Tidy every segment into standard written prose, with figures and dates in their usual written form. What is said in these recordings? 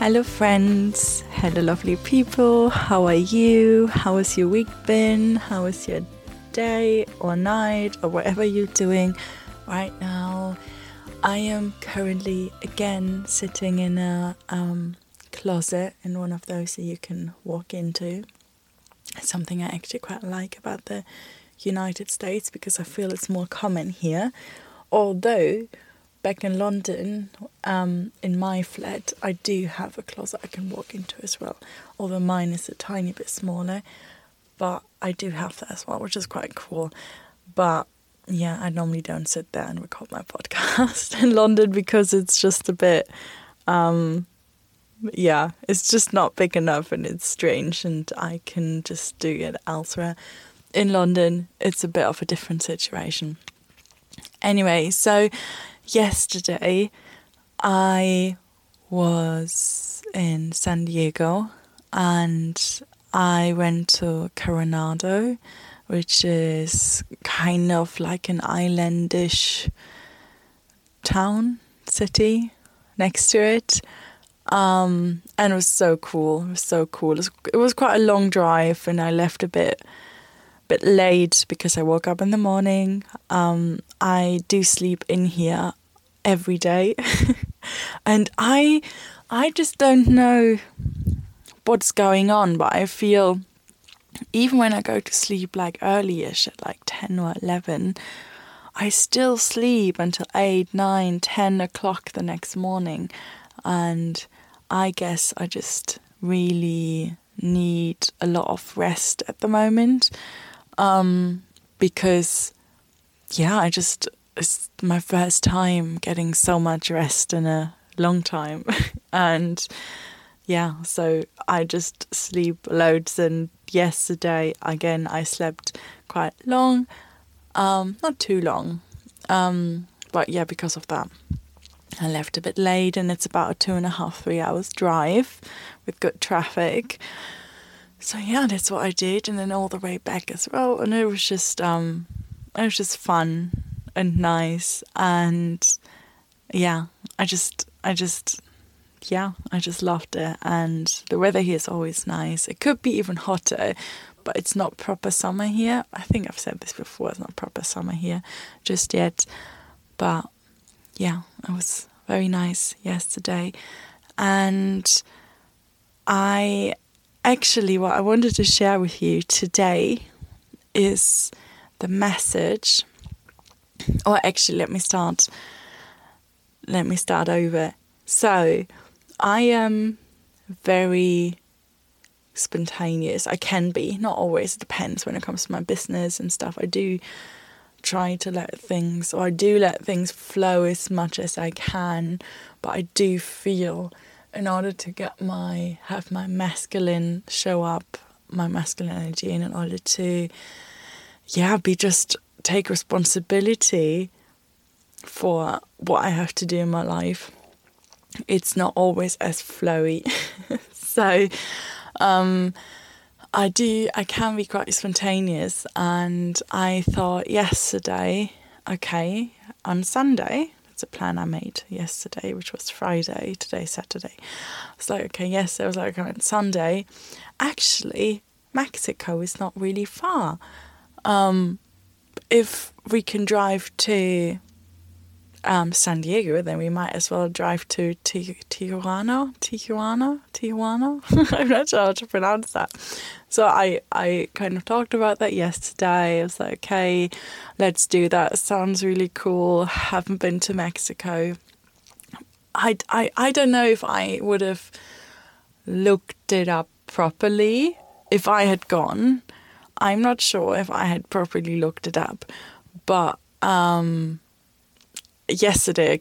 Hello friends, hello lovely people, how are you? How has your week been? How is your day or night or whatever you're doing right now? I am currently again sitting in a closet, in one of those that you can walk into. It's something I actually quite like about the United States because I feel it's more common here, although back in London, in my flat, I do have a closet I can walk into as well. Although mine is a tiny bit smaller, but I do have that as well, which is quite cool. But yeah, I normally don't sit there and record my podcast in London because it's just a bit, it's just not big enough and it's strange and I can just do it elsewhere. In London, it's a bit of a different situation. Anyway, so yesterday, I was in San Diego and I went to Coronado, which is kind of like an islandish town, city next to it. And it was so cool. It was quite a long drive and I left a bit late because I woke up in the morning. I do sleep in here every day and I just don't know what's going on, but I feel even when I go to sleep like early-ish at like 10 or 11, I still sleep until 8, 9, 10 o'clock the next morning, and I guess I just really need a lot of rest at the moment because it's my first time getting so much rest in a long time. And yeah, so I just sleep loads. And yesterday, again, I slept quite long. Not too long. But yeah, because of that, I left a bit late and it's about a 3 hours drive with good traffic. So yeah, that's what I did. And then all the way back as well. And it was just fun and nice, and yeah, I just loved it. And the weather here is always nice. It could be even hotter, but it's not proper summer here. I think I've said this before, it's not proper summer here just yet. But yeah, it was very nice yesterday. And what I wanted to share with you today is the message, or actually let me start over. So I am very spontaneous. I can be, not always, it depends when it comes to my business and stuff. I do try to let things flow as much as I can, but I do feel in order to have my masculine show up, my masculine energy, and in order to take responsibility for what I have to do in my life, it's not always as flowy. So I can be quite spontaneous, and I thought yesterday, okay, on Sunday, that's a plan I made yesterday, which was Friday, today's Saturday. I was like, okay, yes, I was like, on Sunday, actually, Mexico is not really far. If we can drive to San Diego, then we might as well drive to Tijuana. I'm not sure how to pronounce that. So I kind of talked about that yesterday. I was like, okay, let's do that. Sounds really cool. Haven't been to Mexico. I don't know if I would have looked it up properly if I had gone. I'm not sure if I had properly looked it up, but yesterday a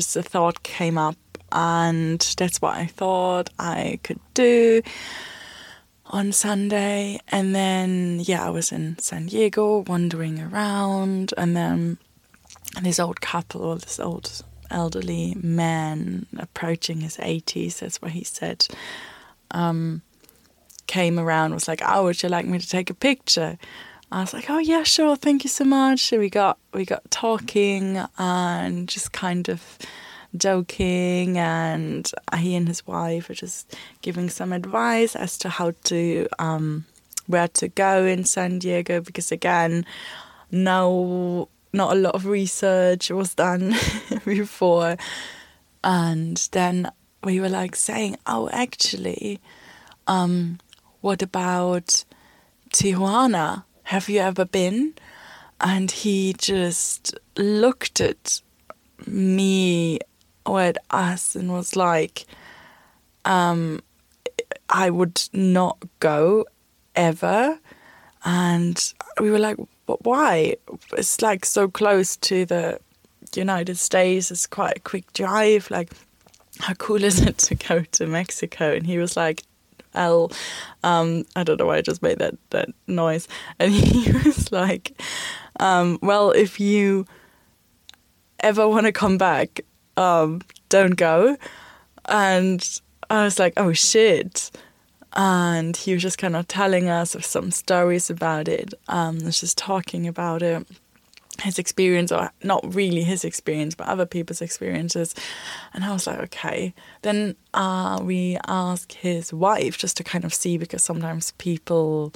thought came up, and that's what I thought I could do on Sunday. And then, I was in San Diego wandering around, and then this old elderly man approaching his 80s, that's what he said, came around, was like, oh, would you like me to take a picture? I was like, oh yeah, sure, thank you so much. So we got talking and just kind of joking, and he and his wife are just giving some advice as to how to where to go in San Diego, because again, no, not a lot of research was done before. And then we were like saying, oh, actually, what about Tijuana? Have you ever been? And he just looked at me or at us and was like, I would not go ever. And we were like, but why? It's like so close to the United States. It's quite a quick drive. Like, how cool is it to go to Mexico? And he was like, I don't know why I just made that noise. And he was like, well, if you ever want to come back, don't go. And I was like, oh, shit. And he was just kind of telling us of some stories about it. He was just talking about it, his experience, or not really his experience, but other people's experiences. And I was like, okay. Then we asked his wife just to kind of see, because sometimes people,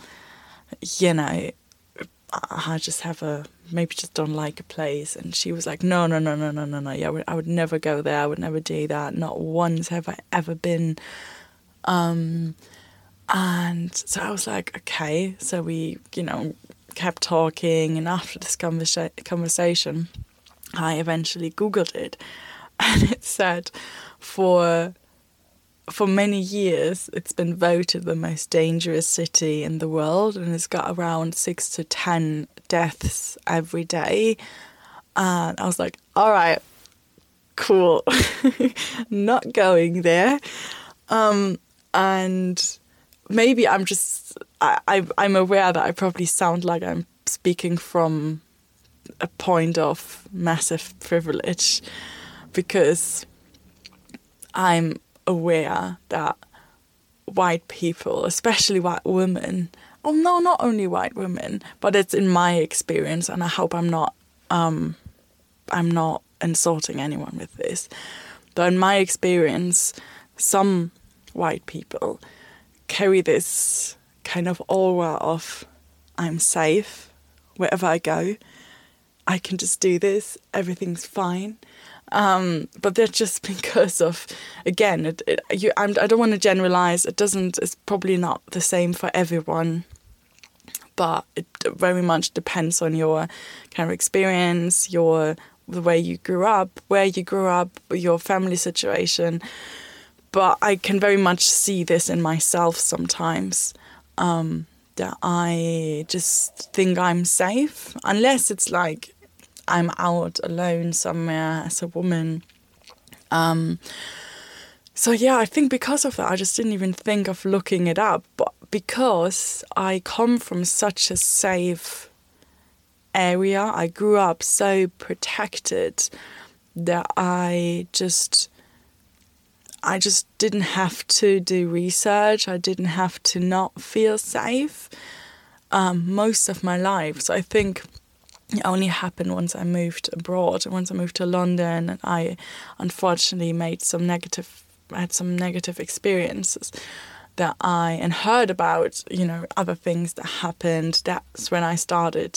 maybe just don't like a place. And she was like, no. Yeah, I would never go there. I would never do that. Not once have I ever been. And so I was like, okay. So we, kept talking. And after this conversation, I eventually Googled it. And it said for many years, it's been voted the most dangerous city in the world. And it's got around 6 to 10 deaths every day. And I was like, all right, cool. Not going there. And maybe I'm just, I'm aware that I probably sound like I'm speaking from a point of massive privilege, because I'm aware that white people, especially white women, oh no, not only white women, but it's in my experience, and I hope I'm not insulting anyone with this, but in my experience, some white people carry this kind of aura of, I'm safe wherever I go, I can just do this, everything's fine. But that's just because of, again, I don't want to generalize, it's probably not the same for everyone, but it very much depends on your kind of experience, the way you grew up, where you grew up, your family situation. But I can very much see this in myself sometimes, that I just think I'm safe, unless it's like I'm out alone somewhere as a woman. So yeah, I think because of that, I just didn't even think of looking it up. But because I come from such a safe area, I grew up so protected that I just didn't have to do research. I didn't have to not feel safe most of my life. So I think it only happened once I moved abroad. Once I moved to London, and I unfortunately had some negative experiences and heard about, other things that happened. That's when I started,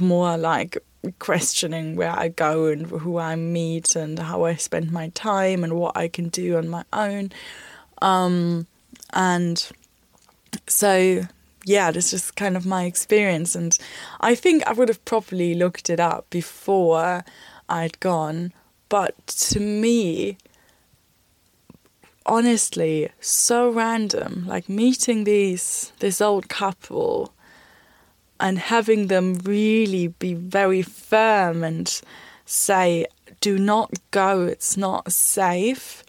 more like questioning where I go and who I meet and how I spend my time and what I can do on my own. And so, yeah, that's just kind of my experience. And I think I would have probably looked it up before I'd gone. But to me, honestly, so random, like meeting this old couple and having them really be very firm and say, do not go, it's not safe.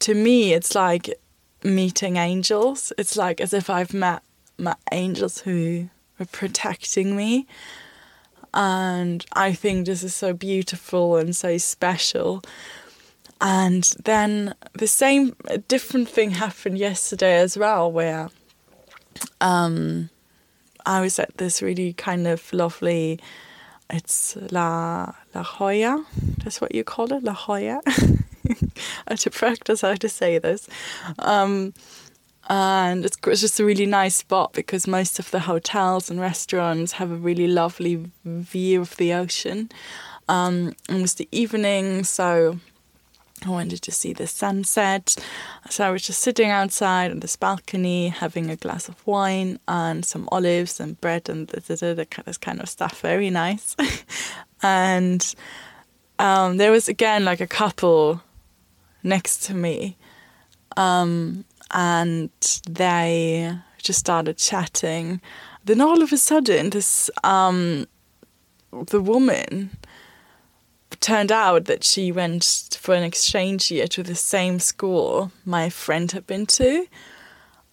To me, it's like meeting angels. It's like as if I've met my angels who are protecting me. And I think this is so beautiful and so special. And then a different thing happened yesterday as well, where I was at this really kind of lovely It's La Jolla. That's what you called it, La Jolla. I had to practice how to say this. And it's just a really nice spot because most of the hotels and restaurants have a really lovely view of the ocean. It was the evening, so I wanted to see the sunset. So I was just sitting outside on this balcony, having a glass of wine and some olives and bread and this kind of stuff. Very nice. And there was, again, like a couple next to me. And they just started chatting. Then all of a sudden, the woman... turned out that she went for an exchange year to the same school my friend had been to.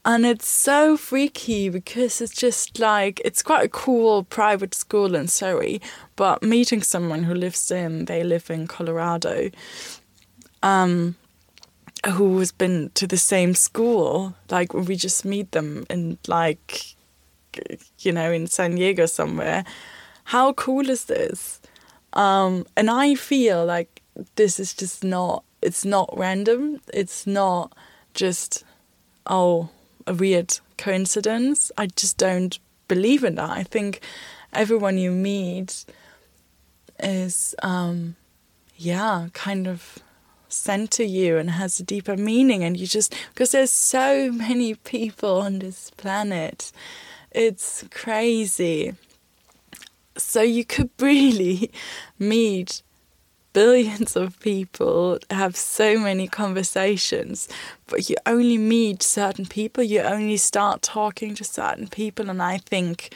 And it's so freaky because it's just like, it's quite a cool private school in Surrey, but meeting someone who they live in Colorado, who has been to the same school, like we just meet them in like, you know, in San Diego somewhere. How cool is this? And I feel like this is just not, it's not random. It's not just, a weird coincidence. I just don't believe in that. I think everyone you meet is, kind of sent to you and has a deeper meaning. And you just, because there's so many people on this planet, it's crazy. So you could really meet billions of people, have so many conversations, but you only meet certain people, you only start talking to certain people, and I think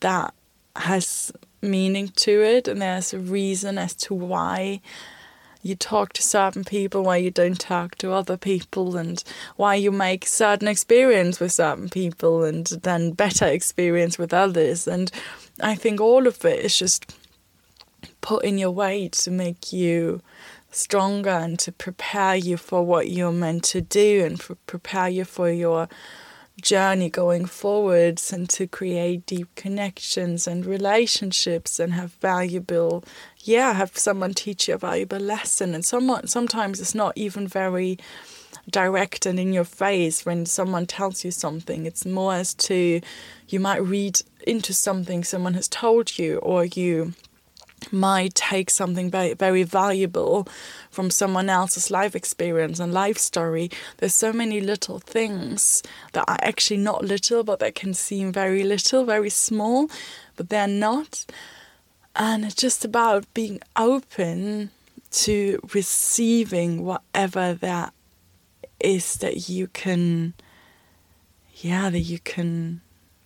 that has meaning to it, and there's a reason as to why you talk to certain people, why you don't talk to other people, and why you make certain experience with certain people and then better experience with others. And I think all of it is just put in your way to make you stronger and to prepare you for what you're meant to do and prepare you for your journey going forwards and to create deep connections and relationships and have someone teach you a valuable lesson. And sometimes it's not even very direct and in your face when someone tells you something. It's more as to you might read into something someone has told you, or you might take something very, very valuable from someone else's life experience and life story. There's so many little things that are actually not little, but that can seem very little, very small, but they're not. And it's just about being open to receiving whatever that is that you can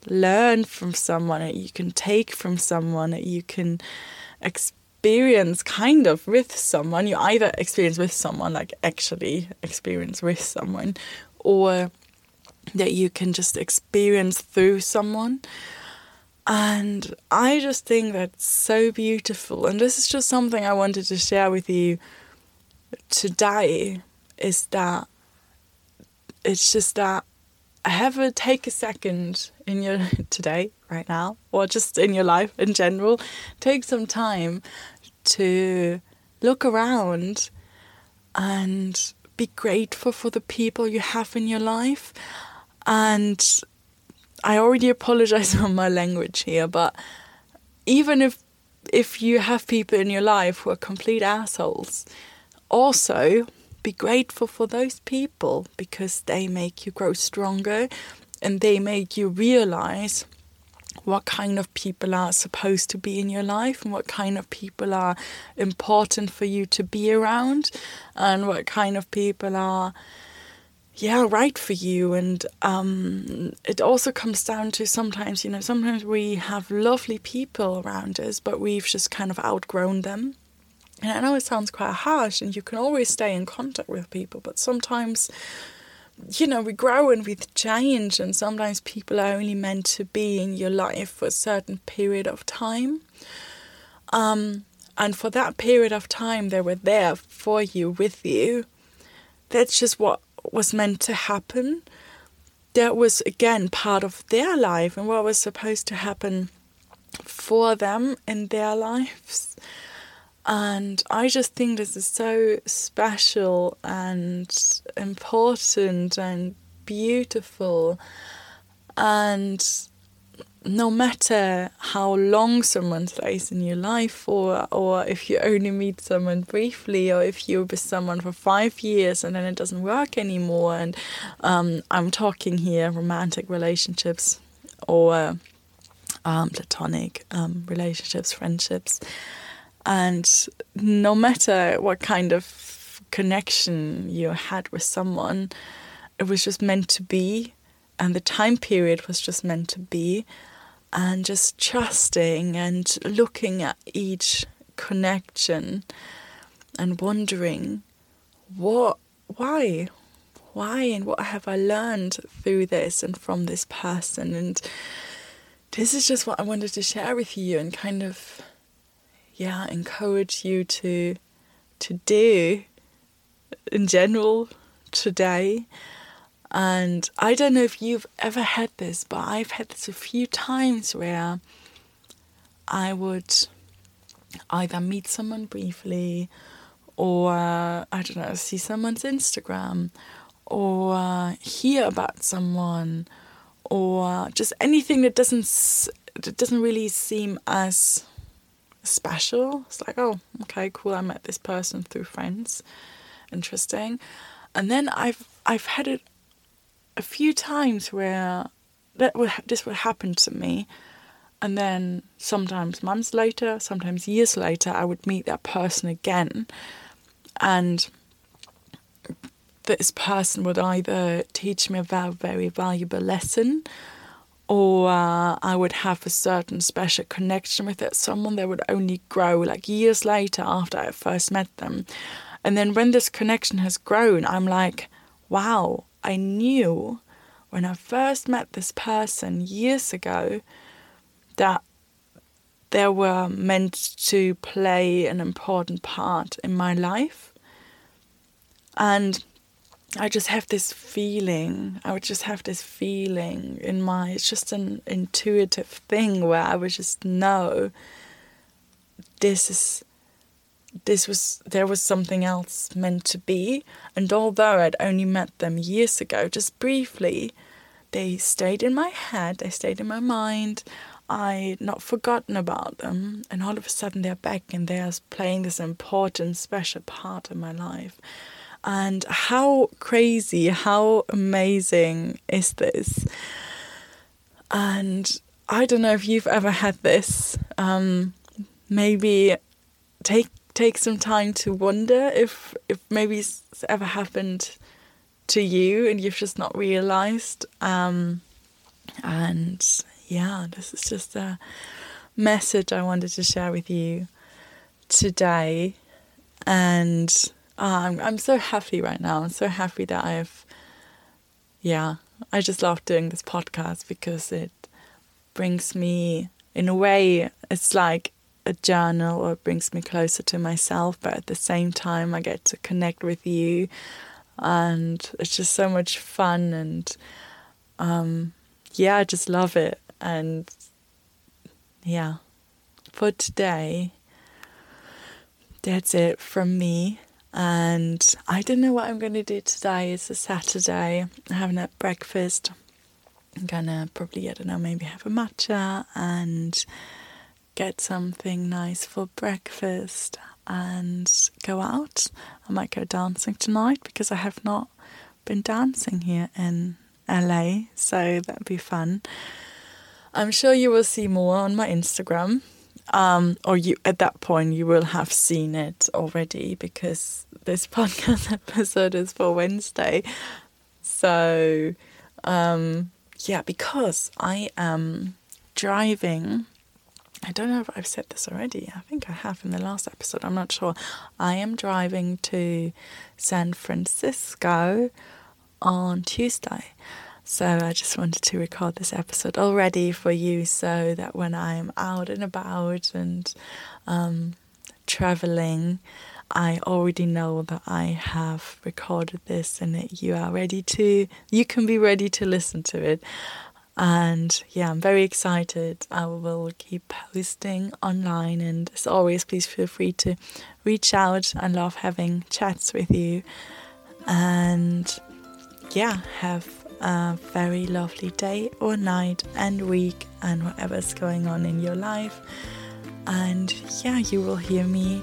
learn from someone, that you can take from someone, that you can experience kind of with someone. You either experience with someone, like actually experience with someone, or that you can just experience through someone. And I just think that's so beautiful. And this is just something I wanted to share with you today, is that it's just that take a second in your today, right now, or just in your life in general. Take some time to look around and be grateful for the people you have in your life. And I already apologize for my language here, but even if you have people in your life who are complete assholes, also be grateful for those people, because they make you grow stronger and they make you realize what kind of people are supposed to be in your life and what kind of people are important for you to be around and what kind of people are right for you. And it also comes down to sometimes we have lovely people around us, but we've just kind of outgrown them. And I know it sounds quite harsh, and you can always stay in contact with people, but sometimes, we grow and we change, and sometimes people are only meant to be in your life for a certain period of time. And for that period of time, they were there for you, with you. That's just what was meant to happen. That was, again, part of their life and what was supposed to happen for them in their lives. And I just think this is so special and important and beautiful. And no matter how long someone stays in your life, or if you only meet someone briefly, or if you're with someone for 5 years and then it doesn't work anymore, and I'm talking here romantic relationships or platonic relationships, friendships. And no matter what kind of connection you had with someone, it was just meant to be. And the time period was just meant to be. And just trusting and looking at each connection and wondering, why, and what have I learned through this and from this person? And this is just what I wanted to share with you, and kind of, encourage you to do in general today. And I don't know if you've ever had this, but I've had this a few times where I would either meet someone briefly, or, see someone's Instagram, or hear about someone, or just anything that doesn't really seem as special. It's like, oh, okay, cool, I met this person through friends. Interesting. And then I've had it a few times where this would happen to me, and then sometimes months later, sometimes years later, I would meet that person again, and this person would either teach me a very, very valuable lesson, or I would have a certain special connection with it, someone that would only grow like years later after I first met them. And then when this connection has grown, I'm like, wow, I knew when I first met this person years ago that they were meant to play an important part in my life. And I just have this feeling, it's just an intuitive thing where I would just know there was something else meant to be. And although I'd only met them years ago, just briefly, they stayed in my head, they stayed in my mind. I'd not forgotten about them. And all of a sudden they're back and they're playing this important, special part in my life. And how crazy, how amazing is this? And I don't know if you've ever had this. Maybe take some time to wonder if maybe it's ever happened to you and you've just not realized. This is just a message I wanted to share with you today. And I'm so happy right now. I'm so happy that I just love doing this podcast, because it brings me, in a way, it's like a journal, or it brings me closer to myself, but at the same time I get to connect with you, and it's just so much fun. And I just love it. And for today, that's it from me. And I don't know what I'm going to do today. It's a Saturday. I'm having a breakfast. I'm going to probably, maybe have a matcha and get something nice for breakfast and go out. I might go dancing tonight, because I have not been dancing here in LA, so that'd be fun. I'm sure you will see more on my Instagram, or you at that point you will have seen it already, because this podcast episode is for Wednesday. So because I am driving, I don't know if I've said this already. I think I have in the last episode. I'm not sure. I am driving to San Francisco on Tuesday. So I just wanted to record this episode already for you, so that when I'm out and about and traveling, I already know that I have recorded this and that you can be ready to listen to it. And yeah, I'm very excited. I will keep posting online, and as always, please feel free to reach out. I love having chats with you. And yeah, have a very lovely day or night and week and whatever's going on in your life. And yeah, you will hear me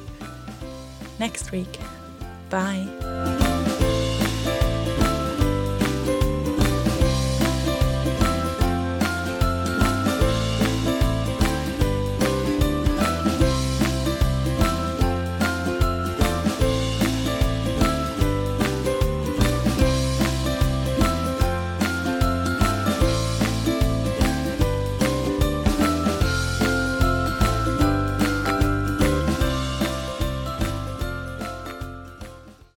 next week. Bye.